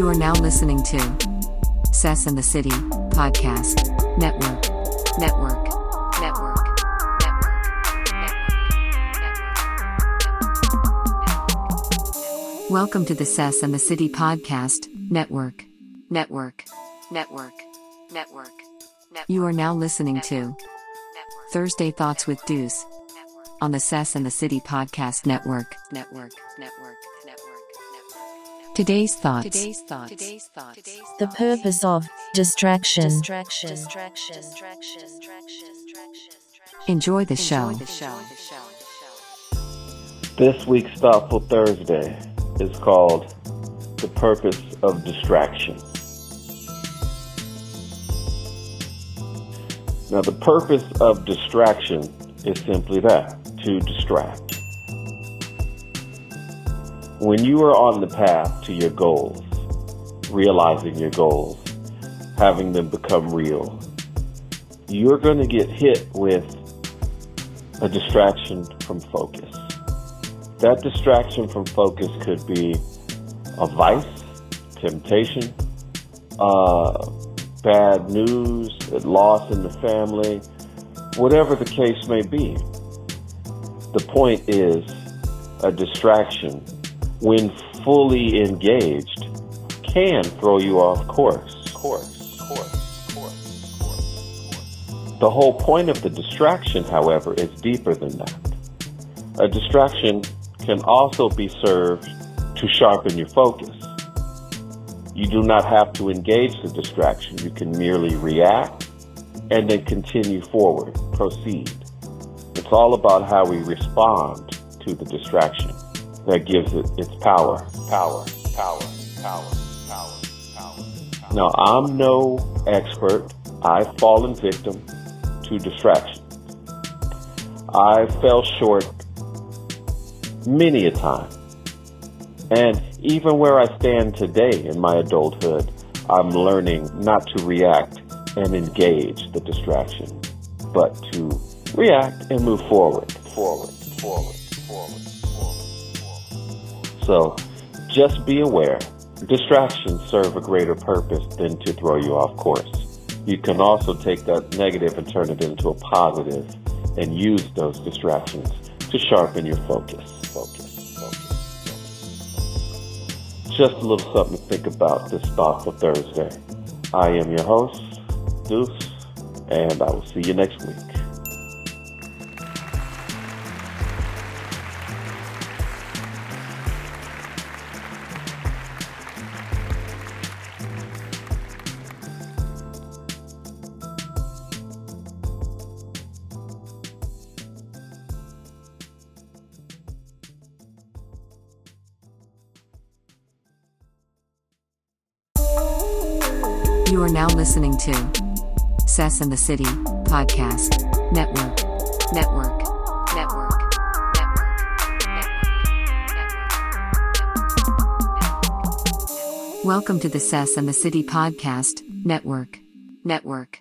You are now listening to Sess and the City Podcast Network. Welcome to the Sess and the City Podcast Network. You are now listening to Thursday Thoughts with Deuce on the Sess and the City Podcast Network. Today's thoughts. The purpose of distraction. Enjoy the show. This week's Thoughtful Thursday is called The Purpose of Distraction. Now, the purpose of distraction is simply that, to distract. When you are on the path to your goals, realizing your goals, having them become real, you're going to get hit with a distraction from focus. That distraction from focus could be a vice, temptation, bad news, loss in the family, whatever the case may be. The point is, a distraction, when fully engaged, can throw you off course. The whole point of the distraction, however, is deeper than that. A distraction can also be served to sharpen your focus. You do not have to engage the distraction. You can merely react and then continue forward, proceed. It's all about how we respond to the distraction that gives it its power. Now, I'm no expert. I've fallen victim to distraction. I fell short many a time. And even where I stand today in my adulthood, I'm learning not to react and engage the distraction, but to react and move forward. So just be aware, distractions serve a greater purpose than to throw you off course. You can also take that negative and turn it into a positive and use those distractions to sharpen your focus. Just a little something to think about this Thoughtful Thursday. I am your host, Deuce, and I will see you next week. You are now listening to Sess and the City Podcast Network. Welcome to the Sess and the City Podcast Network.